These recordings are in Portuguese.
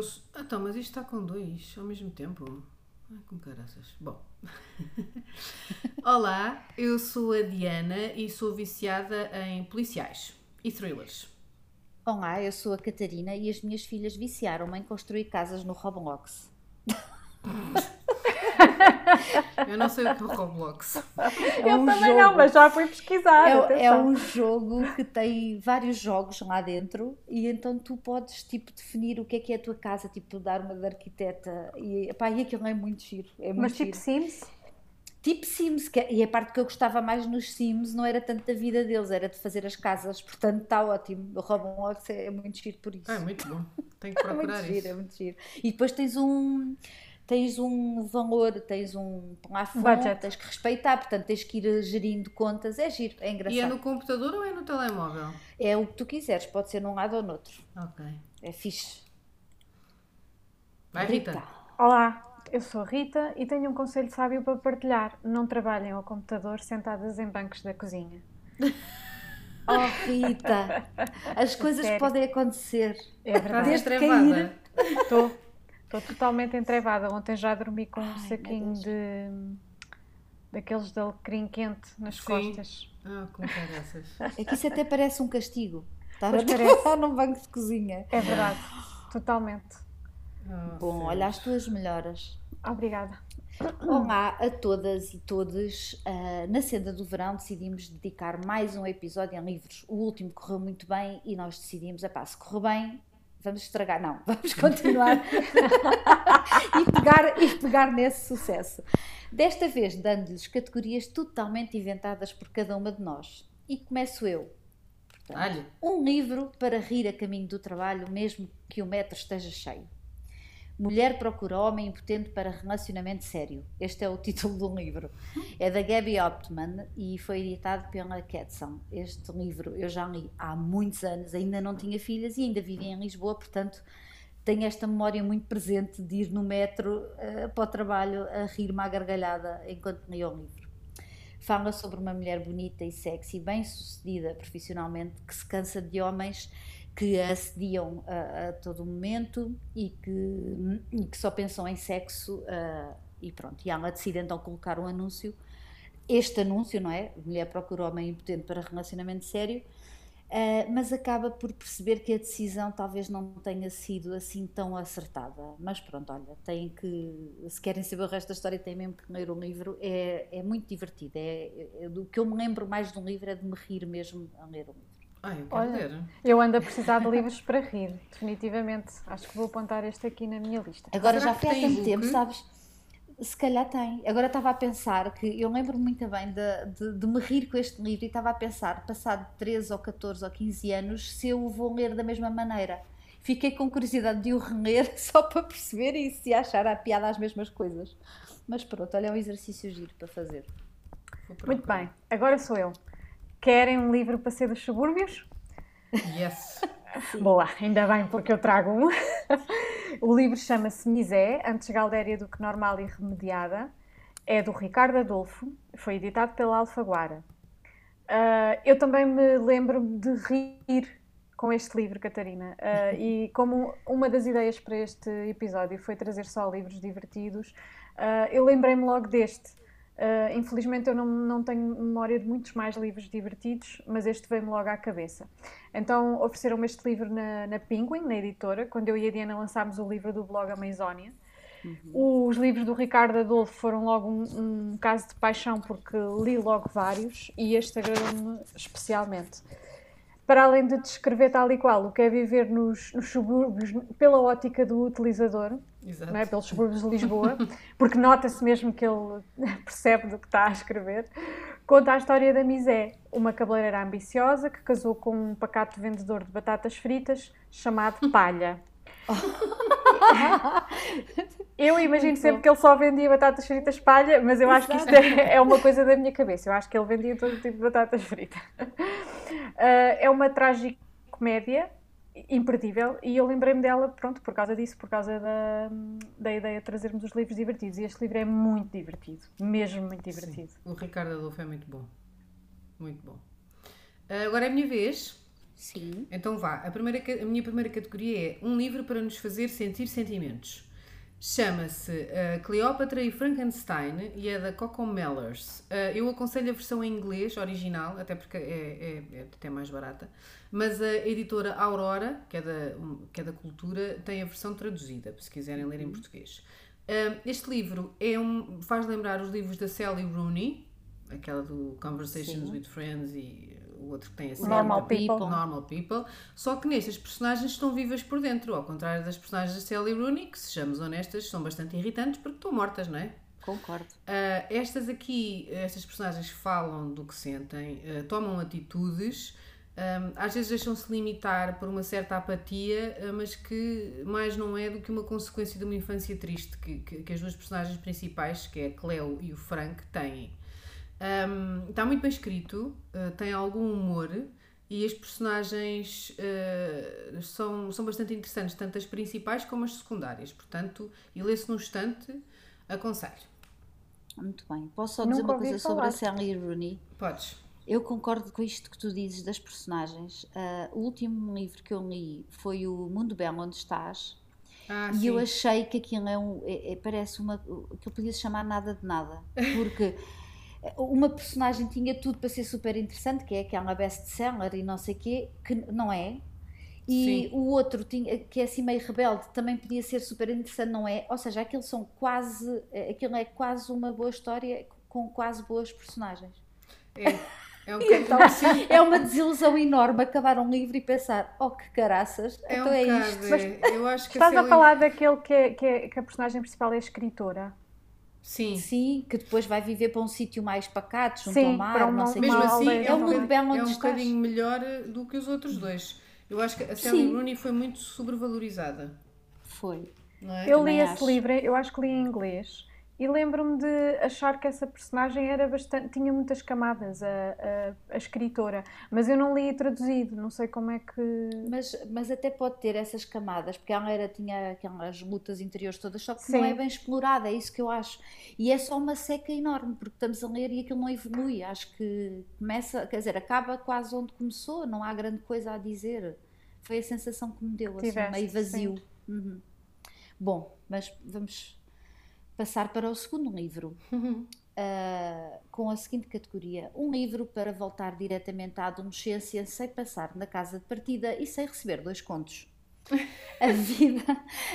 temos... Ah, então, mas isto está com dois ao mesmo tempo. Ai, com caraças. Bom. Olá, eu sou a Diana e sou viciada em policiais e thrillers. Olá, eu sou a Catarina e as minhas filhas viciaram-me em construir casas no Roblox. Eu não sei o que é o Roblox. Eu também não, mas já fui pesquisar. É um jogo que tem vários jogos lá dentro e então tu podes tipo, definir o que é a tua casa, tipo dar uma de arquiteta e, pá, e aquilo é muito giro. Tipo Sims? Tipo Sims, e a parte que eu gostava mais nos Sims não era tanto da vida deles, era de fazer as casas, portanto está ótimo. O Roblox é muito giro por isso. É muito bom, tenho que procurar isso. É muito giro. E depois tens um valor, tens um plafond, tens que respeitar, portanto tens que ir gerindo contas, é giro, é engraçado. E é no computador ou é no telemóvel? É o que tu quiseres, pode ser num lado ou noutro. Ok. É fixe. Vai, Rita. Olá, eu sou a Rita e tenho um conselho sábio para partilhar. Não trabalhem ao computador sentadas em bancos da cozinha. Oh, Rita, as coisas podem acontecer. É verdade. Desde cair. Estou totalmente entrevada. Ontem já dormi com um saquinho daqueles de alecrim quente nas costas. Ah, como caraças. É que isso até parece um castigo. Estar a trabalhar num banco de cozinha. É verdade, totalmente. Oh, bom, olha as tuas melhoras. Obrigada. Olá a todas e todos. Na senda do verão decidimos dedicar mais um episódio a livros. O último correu muito bem e nós decidimos, se correu bem... Vamos estragar, não, vamos continuar e pegar nesse sucesso. Desta vez dando-lhes categorias totalmente inventadas por cada uma de nós. E começo eu. Portanto, um livro para rir a caminho do trabalho, mesmo que o metro esteja cheio. Mulher procura homem impotente para relacionamento sério. Este é o título do livro. É da Gabby Optman e foi editado pela Ketson. Este livro eu já li há muitos anos, ainda não tinha filhas e ainda vivia em Lisboa, portanto tenho esta memória muito presente de ir no metro para o trabalho a rir-me à gargalhada enquanto li o livro. Fala sobre uma mulher bonita e sexy, bem-sucedida profissionalmente, que se cansa de homens que a assediam a todo momento e que só pensam em sexo e pronto. E ela decide então colocar um anúncio, este anúncio, não é? Mulher procura homem impotente para relacionamento sério, mas acaba por perceber que a decisão talvez não tenha sido assim tão acertada. Mas pronto, olha, se querem saber o resto da história, têm mesmo que ler o livro, é muito divertido. O que eu me lembro mais de um livro é de me rir mesmo a ler o livro. Eu ando a precisar de livros para rir, definitivamente. Acho que vou apontar este aqui na minha lista. Agora já foi há tanto tempo, sabes? Se calhar tem. Agora estava a pensar que eu lembro-me muito bem de me rir com este livro e estava a pensar, passado 13 ou 14 ou 15 anos, se eu o vou ler da mesma maneira. Fiquei com curiosidade de o reler só para perceber e se achar a piada às mesmas coisas. Mas pronto, olha, é um exercício giro para fazer. Muito bem, agora sou eu. Querem um livro para ser dos subúrbios? Yes! Boa, ainda bem, porque eu trago um. O livro chama-se Misé, antes Galdéria do que Normal e Remediada. É do Ricardo Adolfo, foi editado pela Alfaguara. Eu também me lembro de rir com este livro, Catarina. E como uma das ideias para este episódio foi trazer só livros divertidos, eu lembrei-me logo deste. Infelizmente eu não tenho memória de muitos mais livros divertidos, mas este veio-me logo à cabeça. Então ofereceram-me este livro na Penguin, na editora, quando eu e a Diana lançámos o livro do blog Amazonia. Uhum. Os livros do Ricardo Adolfo foram logo um caso de paixão, porque li logo vários e este agradou-me especialmente. Para além de descrever tal e qual o que é viver nos subúrbios pela ótica do utilizador, não é? Pelos subúrbios de Lisboa, porque nota-se mesmo que ele percebe do que está a escrever, conta a história da Misé, uma cabeleireira ambiciosa que casou com um pacato vendedor de batatas fritas chamado Palha. Eu imagino sempre que ele só vendia batatas fritas Palha, mas eu acho que isto é uma coisa da minha cabeça. Eu acho que ele vendia todo tipo de batatas fritas. É uma tragicomédia imperdível e eu lembrei-me dela, pronto, por causa disso, por causa da ideia de trazermos os livros divertidos. E este livro é muito divertido, mesmo muito divertido. Sim, o Ricardo Adolfo é muito bom. Agora é a minha vez. Sim. Então vá, a minha primeira categoria é um livro para nos fazer sentir sentimentos. Chama-se Cleópatra e Frankenstein e é da Coco Mellors. Eu aconselho a versão em inglês, original, até porque é até mais barata, mas a editora Aurora, que é da Cultura, tem a versão traduzida, se quiserem ler em português. Este livro faz lembrar os livros da Sally Rooney, aquela do Conversations Sim. with Friends e o outro que tem a série Normal People, só que nestas personagens estão vivas por dentro, ao contrário das personagens da Sally Rooney, que, sejamos honestas, são bastante irritantes porque estão mortas, não é? Concordo. Estas personagens falam do que sentem, tomam atitudes, às vezes deixam-se limitar por uma certa apatia, mas que mais não é do que uma consequência de uma infância triste que as duas personagens principais, que é a Cleo e o Frank, têm. Está muito bem escrito, tem algum humor e as personagens são bastante interessantes, tanto as principais como as secundárias, portanto, e lê-se num instante, aconselho. Muito bem, posso só dizer uma coisa sobre a Sally Rooney? Podes. Eu concordo com isto que tu dizes das personagens. O último livro que eu li foi o Mundo Belo, Onde Estás, e sim. Eu achei que aquilo parece uma, que eu podia chamar nada de nada, porque... Uma personagem tinha tudo para ser super interessante, que é aquela best-seller e não sei o quê, que não é. E Sim. o outro, que é assim meio rebelde, também podia ser super interessante, não é. Ou seja, aquilo é quase uma boa história com quase boas personagens. É um bocado então, assim. É uma desilusão enorme acabar um livro e pensar, oh que caraças, então é isto. Mas, eu acho que estás a falar daquele que a personagem principal é escritora. Sim. Sim, que depois vai viver para um sítio mais pacato, junto ao mar, não sei mesmo assim, é um mundo belo onde estás. É um bocadinho melhor do que os outros dois. Eu acho que a Sally Rooney foi muito sobrevalorizada. Foi. Não é? Eu li esse livro, eu acho que li em inglês, e lembro-me de achar que essa personagem era bastante, tinha muitas camadas, a escritora, mas eu não li traduzido, não sei como é que... Mas até pode ter essas camadas, porque ela tinha aquelas lutas interiores todas, só que Sim. não é bem explorada, é isso que eu acho. E é só uma seca enorme, porque estamos a ler e aquilo não evolui, acho que começa, quer dizer, acaba quase onde começou, não há grande coisa a dizer. Foi a sensação que me deu, assim, meio vazio. Uhum. Bom, mas vamos... passar para o segundo livro, com a seguinte categoria, um livro para voltar diretamente à adolescência sem passar na casa de partida e sem receber 2 contos.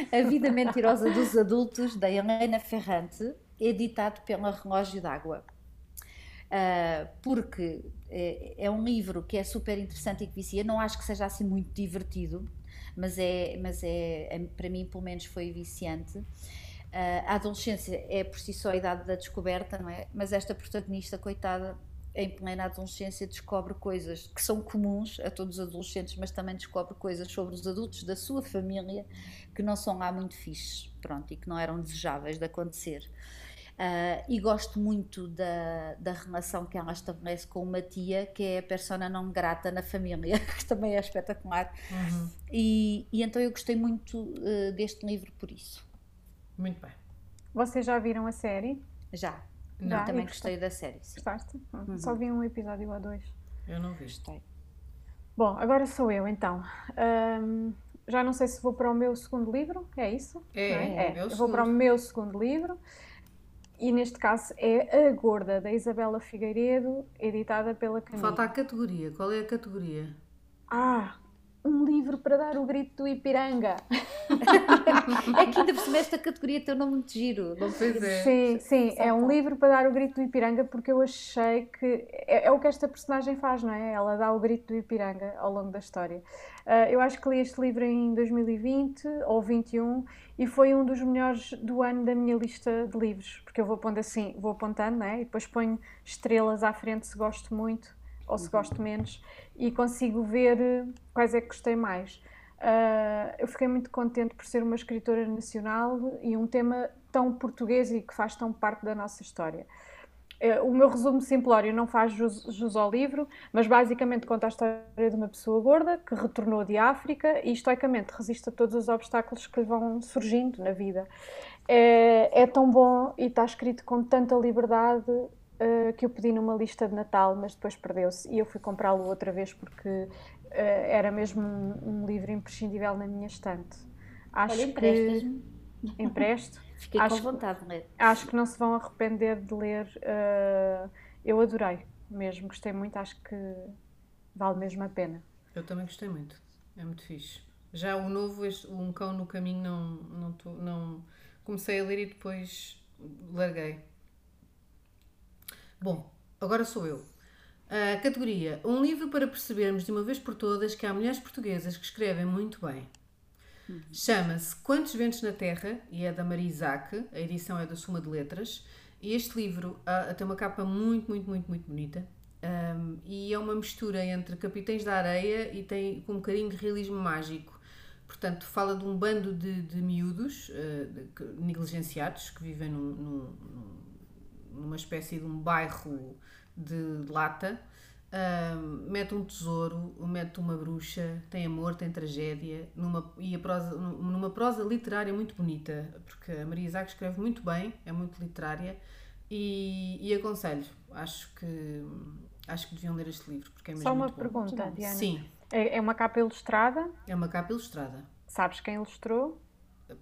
A vida Mentirosa dos Adultos, da Helena Ferrante, editado pela Relógio d'Água. Porque é um livro que é super interessante e que vicia, não acho que seja assim muito divertido, mas é para mim pelo menos foi viciante. A adolescência é por si só a idade da descoberta, não é? Mas esta protagonista, coitada, em plena adolescência descobre coisas que são comuns a todos os adolescentes, mas também descobre coisas sobre os adultos da sua família que não são lá muito fixes, pronto, e que não eram desejáveis de acontecer. E gosto muito da relação que ela estabelece com uma tia, que é a persona não grata na família, que também é espetacular. Uhum. E então eu gostei muito deste livro por isso. Muito bem. Vocês já viram a série? Já. Não. Eu também gostei da série. Sim. Gostaste? Uhum. Só vi um episódio ou 2. Eu não vi. Gostei. Bom, agora sou eu então. Já não sei se vou para o meu segundo livro, é isso? Eu vou para o meu segundo livro e neste caso é A Gorda, da Isabela Figueiredo, editada pela Caminho. Falta a categoria. Qual é a categoria? Um livro para dar o grito do Ipiranga. É que ainda percebi esta categoria teu nome muito giro. Não sei dizer. Sim, é um livro para dar o grito do Ipiranga porque eu achei que... É o que esta personagem faz, não é? Ela dá o grito do Ipiranga ao longo da história. Eu acho que li este livro em 2020 ou 2021 e foi um dos melhores do ano da minha lista de livros. Porque eu vou pondo assim, vou apontando, não é? E depois ponho estrelas à frente se gosto muito ou se gosto menos, e consigo ver quais é que gostei mais. Eu fiquei muito contente por ser uma escritora nacional e um tema tão português e que faz tão parte da nossa história. O meu resumo simplório não faz jus ao livro, mas basicamente conta a história de uma pessoa gorda que retornou de África e estoicamente resiste a todos os obstáculos que lhe vão surgindo na vida. É tão bom e está escrito com tanta liberdade que eu pedi numa lista de Natal, mas depois perdeu-se e eu fui comprá-lo outra vez porque era mesmo um livro imprescindível na minha estante. Acho Olha, emprestas-me. Que empresto. Fiquei acho com vontade de ler. Acho que não se vão arrepender de ler. Eu adorei mesmo, gostei muito, acho que vale mesmo a pena. Eu também gostei muito, é muito fixe. Já o novo, Um Cão no Caminho, não comecei a ler e depois larguei. Bom, agora sou eu. A categoria, um livro para percebermos de uma vez por todas que há mulheres portuguesas que escrevem muito bem. Uhum. Chama-se Quantos Ventos na Terra e é da Maria Isaac, a edição é da Suma de Letras. E este livro tem uma capa muito bonita e é uma mistura entre Capitães da Areia e tem com um bocadinho de realismo mágico. Portanto, fala de um bando de miúdos negligenciados que vivem numa espécie de um bairro de lata, mete um tesouro, mete uma bruxa, tem amor, tem tragédia, numa prosa literária muito bonita, porque a Maria Isaac escreve muito bem, é muito literária e aconselho, acho que deviam ler este livro, porque é mesmo muito bom. Só uma pergunta, Diana. Sim. É uma capa ilustrada? É uma capa ilustrada. Sabes quem ilustrou?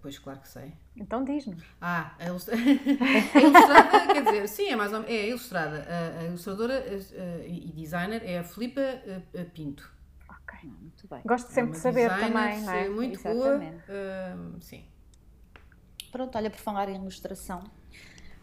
Pois, claro que sei. Então diz-me. A ilustrada, quer dizer, sim, é mais ou menos, é ilustrada. A ilustradora e designer é a Filipa Pinto. Ok, muito bem. Gosto sempre de saber também, não é? Muito boa. Sim. Pronto, olha, por falar em ilustração,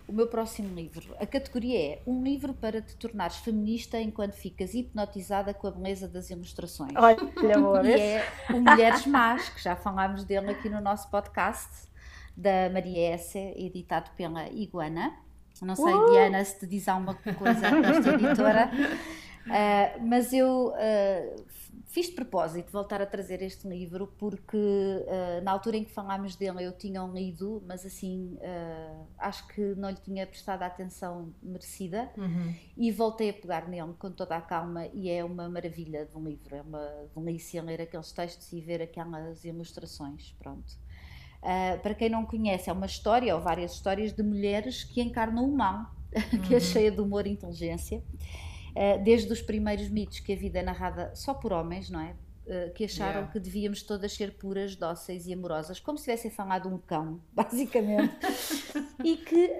o meu próximo livro, a categoria é um livro para te tornares feminista enquanto ficas hipnotizada com a beleza das ilustrações. Olha, amor. E é o Mulheres Más, que já falámos dele aqui no nosso podcast, da Maria Essa, editado pela Iguana. Não sei, Diana, se te diz alguma coisa desta editora, mas eu fiz de propósito voltar a trazer este livro porque na altura em que falámos dele eu tinha lido, mas assim acho que não lhe tinha prestado a atenção merecida. Uhum. E voltei a pegar nele com toda a calma e é uma maravilha de um livro, é uma delícia ler aqueles textos e ver aquelas ilustrações, pronto. Para quem não conhece, é uma história ou várias histórias de mulheres que encarnam o mal, que é cheia de humor e inteligência. Desde os primeiros mitos que a vida é narrada só por homens, não é? Que acharam que devíamos todas ser puras, dóceis e amorosas, como se tivessem falado um cão, basicamente, e que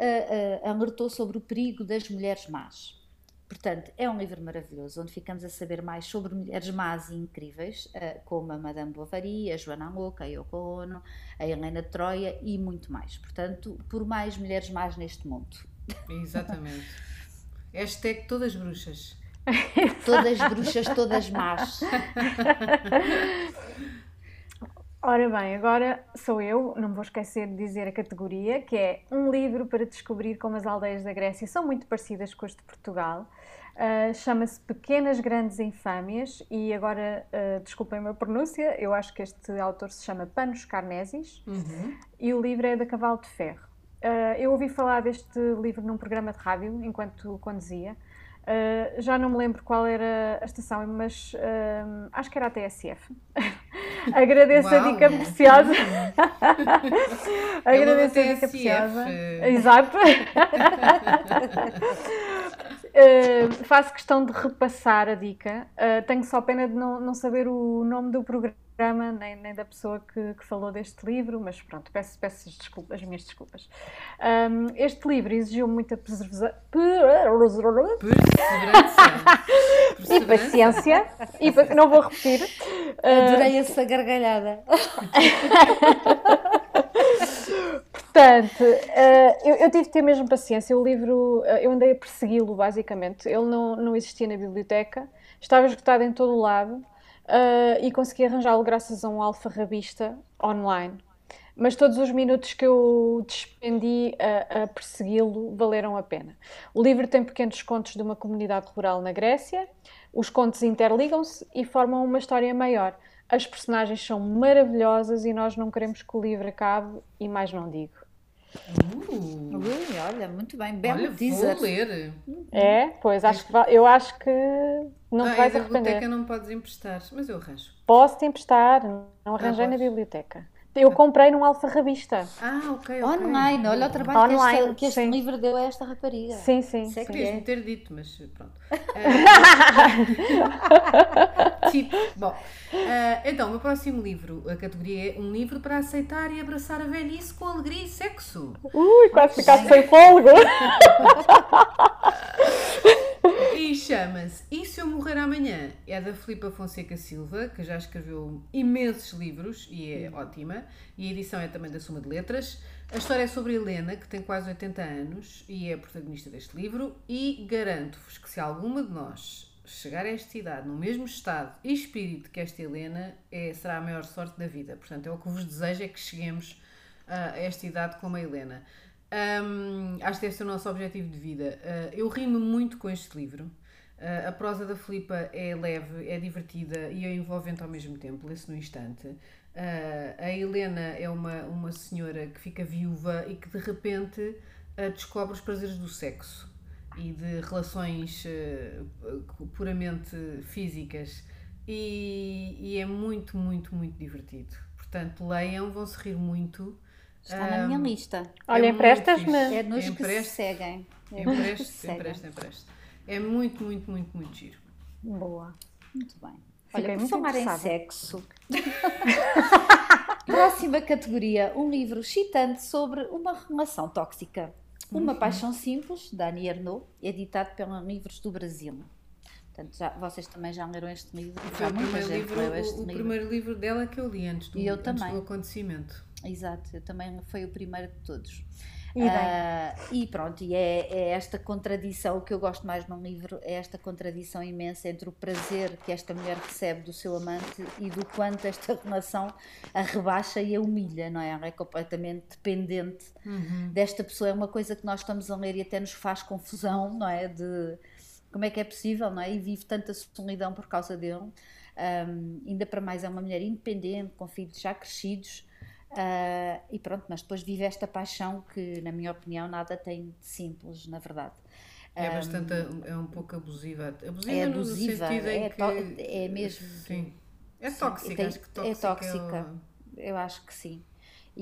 alertou sobre o perigo das mulheres más. Portanto, é um livro maravilhoso, onde ficamos a saber mais sobre mulheres más e incríveis, como a Madame Bovary, a Joana Louca, a Yoko Ono, a Helena de Troia e muito mais. Portanto, por mais mulheres más neste mundo. Exatamente. Hashtag todas bruxas. Todas bruxas, todas más. Ora bem, agora sou eu, não me vou esquecer de dizer a categoria, que é um livro para descobrir como as aldeias da Grécia são muito parecidas com as de Portugal. Chama-se Pequenas Grandes Infâmias e agora, desculpem a minha pronúncia, eu acho que este autor se chama Panos Karnesis. Uhum. E o livro é da Cavalo de Ferro. Eu ouvi falar deste livro num programa de rádio, enquanto conduzia. Já não me lembro qual era a estação, mas acho que era a TSF. Agradeço a dica preciosa. Agradeço a dica preciosa. Exato. Faço questão de repassar a dica. Tenho só pena de não saber o nome do programa. Nem da pessoa que falou deste livro, mas pronto, peço as minhas desculpas. Este livro exigiu muita perseverança. E paciência. E não vou repetir. Adorei essa gargalhada. Portanto, eu tive de ter mesmo paciência. O livro, eu andei a persegui-lo, basicamente. Ele não existia na biblioteca, estava esgotado em todo o lado. E consegui arranjá-lo graças a um alfarrabista online. Mas todos os minutos que eu despendi a persegui-lo valeram a pena. O livro tem pequenos contos de uma comunidade rural na Grécia. Os contos interligam-se e formam uma história maior. As personagens são maravilhosas e nós não queremos que o livro acabe e mais não digo. Olha, muito bem, belo teaser. Vou ler. É, pois, eu acho que não te vais arrepender. A biblioteca não podes emprestar, mas eu arranjo. Posso-te emprestar, não arranjei na biblioteca. Eu comprei num alfarrabista. Ah, ok. Online, olha o trabalho online, que este livro deu a esta rapariga. Sim, sim. Sei que podias me ter dito, mas pronto. Tipo, bom. Então, o meu próximo livro, a categoria é um livro para aceitar e abraçar a velhice com alegria e sexo. Ui, quase ficaste sem fôlego. E chama-se E Se Eu Morrer Amanhã? É da Filipa Fonseca Silva, que já escreveu imensos livros e é ótima. E a edição é também da Suma de Letras. A história é sobre Helena, que tem quase 80 anos e é a protagonista deste livro. E garanto-vos que se alguma de nós chegar a esta idade no mesmo estado e espírito que esta Helena, será a maior sorte da vida. Portanto, é o que vos desejo, é que cheguemos a esta idade como a Helena. Acho que esse é o nosso objetivo de vida. Eu ri-me muito com este livro. A prosa da Filipa é leve, é divertida e é envolvente ao mesmo tempo, lê-se no instante. A Helena é uma senhora que fica viúva e que de repente descobre os prazeres do sexo e de relações puramente físicas e é muito, muito, muito divertido. Portanto, leiam, vão-se rir muito. Está na minha lista. Olha, emprestas-me. É nos que se seguem. Empresto. É muito, muito, muito, muito giro. Boa. Muito bem. Olha, por falar em sexo. Próxima categoria, um livro excitante sobre uma relação tóxica. Uma Paixão Simples, da Annie Ernaux, editado pela Livros do Brasil. Portanto, vocês também já leram este livro. Foi o primeiro livro dela que eu li antes do acontecimento. Exato, eu também foi o primeiro de todos. E pronto, e é esta contradição, o que eu gosto mais num livro é esta contradição imensa entre o prazer que esta mulher recebe do seu amante e do quanto esta relação a rebaixa e a humilha, não é? Ela é completamente dependente desta pessoa, é uma coisa que nós estamos a ler e até nos faz confusão, não é? De como é que é possível, não é? E vive tanta solidão por causa dele, ainda para mais é uma mulher independente, com filhos já crescidos. E pronto, mas depois vive esta paixão que, na minha opinião, nada tem de simples, na verdade. É bastante, é um pouco abusiva. Abusiva no sentido em que... É mesmo... Sim. É tóxica, sim. Acho que tóxica. É tóxica, eu acho que sim.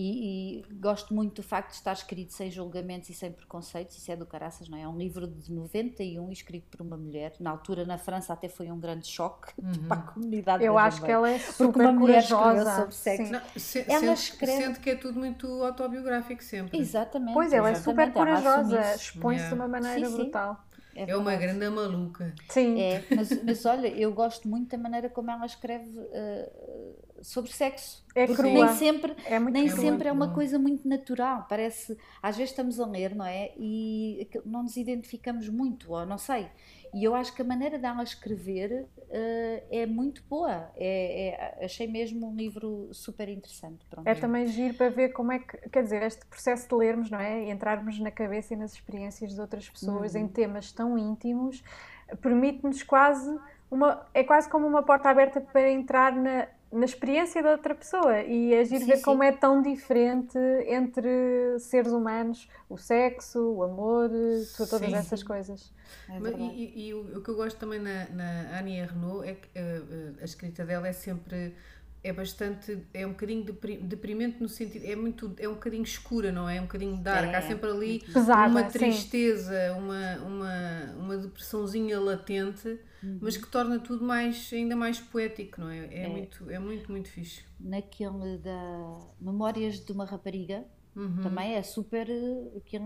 E gosto muito do facto de estar escrito sem julgamentos e sem preconceitos, isso é do caraças, não é? É um livro de 91 escrito por uma mulher, na altura na França até foi um grande choque para a comunidade. Eu acho que ela é super corajosa sobre sexo. Não, ela escreve... Sente que é tudo muito autobiográfico sempre. Exatamente. Pois, ela é super corajosa, expõe-se de uma maneira brutal. É uma grande maluca. Sim. É, mas olha, eu gosto muito da maneira como ela escreve sobre sexo. É porque crua. Nem sempre é uma coisa muito natural. Parece, às vezes estamos a ler, não é? E não nos identificamos muito, ou não sei. E eu acho que a maneira dela escrever é muito boa. Achei mesmo um livro super interessante. Pronto. É também giro para ver como é que, quer dizer, este processo de lermos, não é? E entrarmos na cabeça e nas experiências de outras pessoas em temas tão íntimos, permite-nos quase, é quase como uma porta aberta para entrar na experiência da outra pessoa e agir, ver como é tão diferente entre seres humanos, o sexo, o amor, todas essas coisas. É. Mas, e o que eu gosto também na Annie Ernaux é que a escrita dela é sempre bastante, é um bocadinho deprimente no sentido, é um bocadinho escura, não é? É um bocadinho dark, há sempre ali pesada, uma tristeza, uma depressãozinha latente, mas que torna tudo ainda mais poético, não é? É muito fixe. Naquele da Memórias de uma Rapariga, também é super, aquilo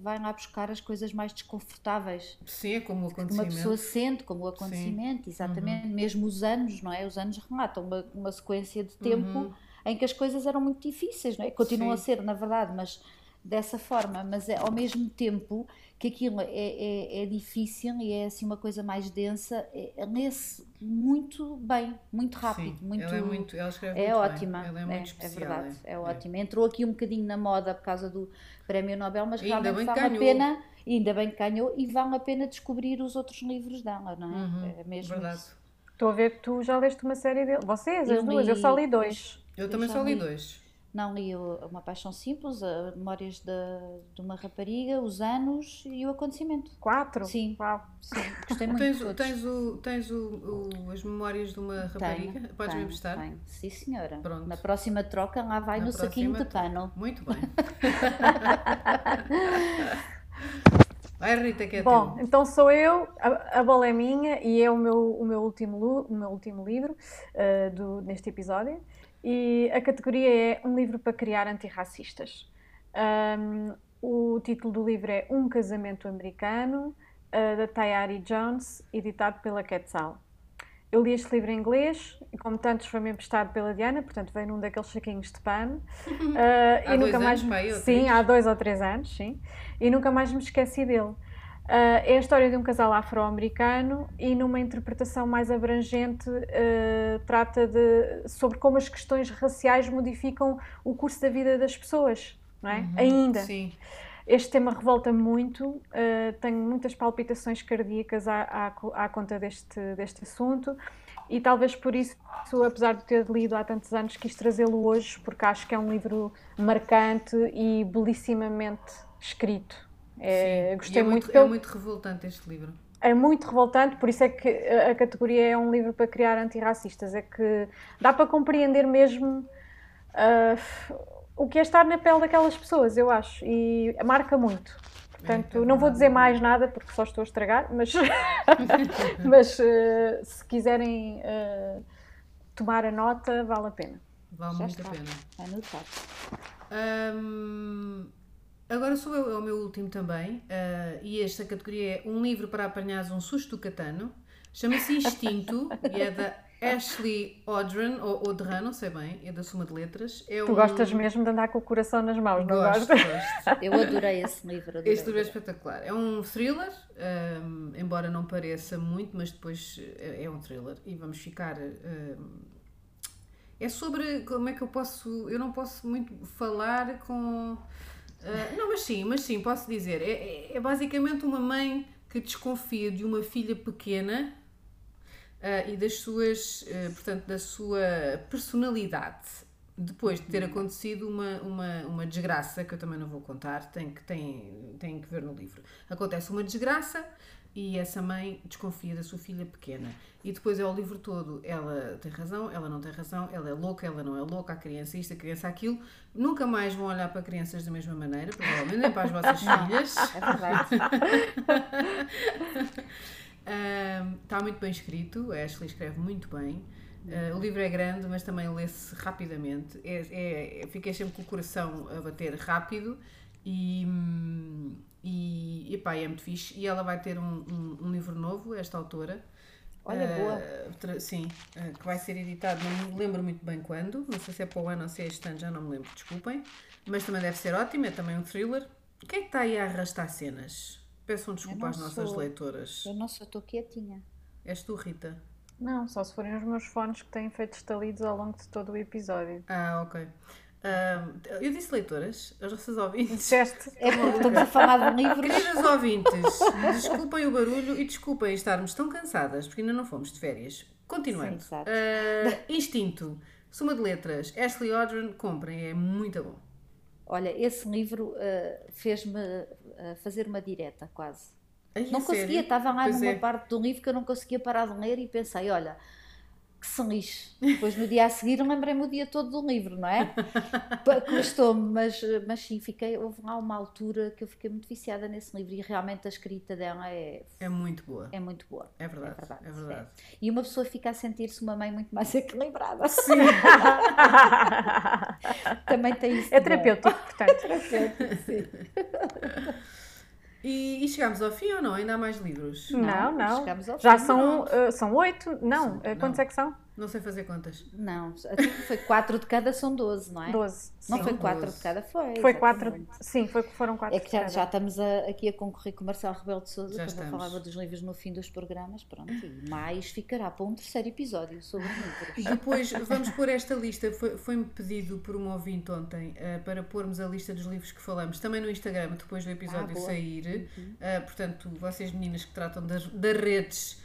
vai lá buscar as coisas mais desconfortáveis. Sim, é como o acontecimento. Que uma pessoa sente, como o acontecimento, exatamente. Mesmo os anos, não é? Os anos relatam uma sequência de tempo em que as coisas eram muito difíceis, não é? Continuam a ser, na verdade, mas dessa forma. Mas é ao mesmo tempo que aquilo é difícil e é assim uma coisa mais densa, lê-se muito bem, muito rápido. Sim, muito, ela escreve muito ótima. Bem. Ela é muito especial. É verdade, é ótima. Entrou aqui um bocadinho na moda por causa do Prémio Nobel, mas realmente vale a pena, ainda bem que ganhou, e vale a pena descobrir os outros livros dela, não é? É mesmo verdade. Isso. Estou a ver que tu já leste uma série dele. Vocês, as duas, eu só li dois. Eu também só li dois. Não li Uma Paixão Simples, a Memórias de uma Rapariga, Os Anos e O Acontecimento. 4? Sim. Uau. Sim, gostei muito. Tens as Memórias de uma Rapariga? Podes-me emprestar? Tenho. Sim, senhora. Pronto. Na próxima troca, lá vai no saquinho de pano. Muito bem. Vai, Rita, que é teu. Bom, então sou eu, a bola é minha e é o meu último livro neste episódio. E a categoria é Um Livro para Criar Antirracistas. O título do livro é Um Casamento Americano, da Tayari Jones, editado pela Ketson. Eu li este livro em inglês, e como tantos foi-me emprestado pela Diana, portanto veio num daqueles saquinhos de pano. Há 2 anos, pai? Sim, há 2 ou 3 anos, sim. E nunca mais me esqueci dele. É a história de um casal afro-americano e, numa interpretação mais abrangente, trata sobre como as questões raciais modificam o curso da vida das pessoas, não é? Uhum, ainda. Sim. Este tema revolta-me muito, tenho muitas palpitações cardíacas à conta deste assunto e talvez por isso, apesar de ter lido há tantos anos, quis trazê-lo hoje porque acho que é um livro marcante e belissimamente escrito. É, gostei muito, é muito revoltante este livro. É muito revoltante, por isso é que a categoria é um livro para criar antirracistas. É que dá para compreender mesmo o que é estar na pele daquelas pessoas, eu acho. E marca muito. Portanto, não vou dizer mais nada porque só estou a estragar, mas, se quiserem tomar a nota, vale a pena. Vale muito a pena. Anotado. Agora sou eu, é o meu último também, e esta categoria é Um Livro para Apanhares um Susto Catano, chama-se Instinto, e é da Ashley Audrain, ou Audran, não sei bem, é da Suma de Letras. Tu gostas mesmo de andar com o coração nas mãos, não gostas? Gosto. Eu adorei esse livro. Este livro é espetacular. É um thriller, embora não pareça muito, mas depois é um thriller, e vamos ficar... é sobre como é que eu posso... Eu não posso muito falar com... não, mas sim, posso dizer. É basicamente uma mãe que desconfia de uma filha pequena e da sua personalidade. Depois de ter acontecido uma desgraça, que eu também não vou contar, tem que ver no livro. Acontece uma desgraça e essa mãe desconfia da sua filha pequena. E depois é o livro todo. Ela tem razão, ela não tem razão, ela é louca, ela não é louca, a criança isto, a criança aquilo. Nunca mais vão olhar para crianças da mesma maneira, provavelmente, nem para as vossas filhas. É verdade. Está muito bem escrito, a Ashley escreve muito bem. O livro é grande, mas também lê-se rapidamente. Fiquei sempre com o coração a bater rápido. E epá, é muito fixe. E ela vai ter um livro novo, esta autora. Olha, boa. Sim, que vai ser editado, não me lembro muito bem quando. Não sei se é para o ano ou se é este ano, já não me lembro, desculpem. Mas também deve ser ótimo, é também um thriller. Quem é que está aí a arrastar cenas? Peçam desculpa às nossas leitoras. Eu não sou, estou quietinha. És tu, Rita? Não, só se forem os meus fones que têm feito estalidos ao longo de todo o episódio. Ah, ok. Eu disse leitoras, as nossas ouvintes. É porque estamos a falar de livros. Queridas ouvintes, desculpem o barulho e desculpem estarmos tão cansadas porque ainda não fomos de férias. Continuando. Sim, Instinto, Suma de Letras, Ashley Audrain, comprem, é muito bom. Olha, esse livro fez-me fazer uma direta quase. Ai, não conseguia, sério? Estava lá numa parte do livro que eu não conseguia parar de ler e pensei, olha... que se lixe. Depois no dia a seguir lembrei-me o dia todo do livro, não é? Custou-me, mas sim, houve lá uma altura que eu fiquei muito viciada nesse livro e realmente a escrita dela é... é muito boa. É muito boa. É verdade, é verdade. É. E uma pessoa fica a sentir-se uma mãe muito mais equilibrada. Sim. Também tem isso. É terapêutico, portanto. É terapêutico, sim. E chegámos ao fim ou não? Ainda há mais livros? Não. Chegámos ao fim. Já são 8? Não. Quantos é que são? Não sei fazer contas. Não. Foi 4 de cada, são 12, não é? 12. Não, sim, foi 4 de cada, foi. Foi 4. Sim, foram 4 de cada. É que já estamos aqui a concorrer com o Marcelo Rebelo de Sousa, já quando eu falava dos livros no fim dos programas. Pronto. E mais ficará para um terceiro episódio sobre livros. Depois vamos pôr esta lista. Foi-me pedido por um ouvinte ontem para pormos a lista dos livros que falamos também no Instagram, depois do episódio sair. Uhum. Portanto, vocês meninas que tratam das redes.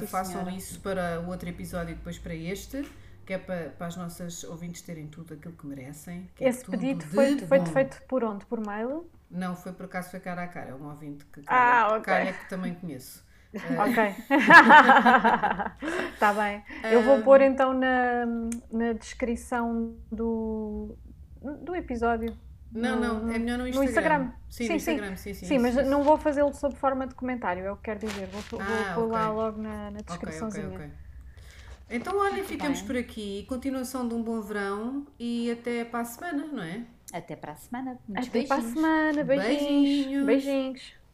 Sim, façam isso para o outro episódio e depois para este. que é para as nossas ouvintes terem tudo aquilo que merecem. Que esse é pedido foi feito por onde? Por mail? Não, foi por acaso, foi cara a cara. É um ouvinte que calha que também conheço. Ok. Está bem. Eu vou pôr então na descrição do episódio. Não, é melhor no Instagram. No Instagram. Sim, no Instagram, sim, mas sim. Não vou fazê-lo sob forma de comentário, é o que quero dizer. Vou pôr lá logo na descriçãozinha. Okay. Então, olha, ficamos por aqui. Continuação de um bom verão e até para a semana, não é? Até para a semana. Muitos beijinhos. Beijinhos.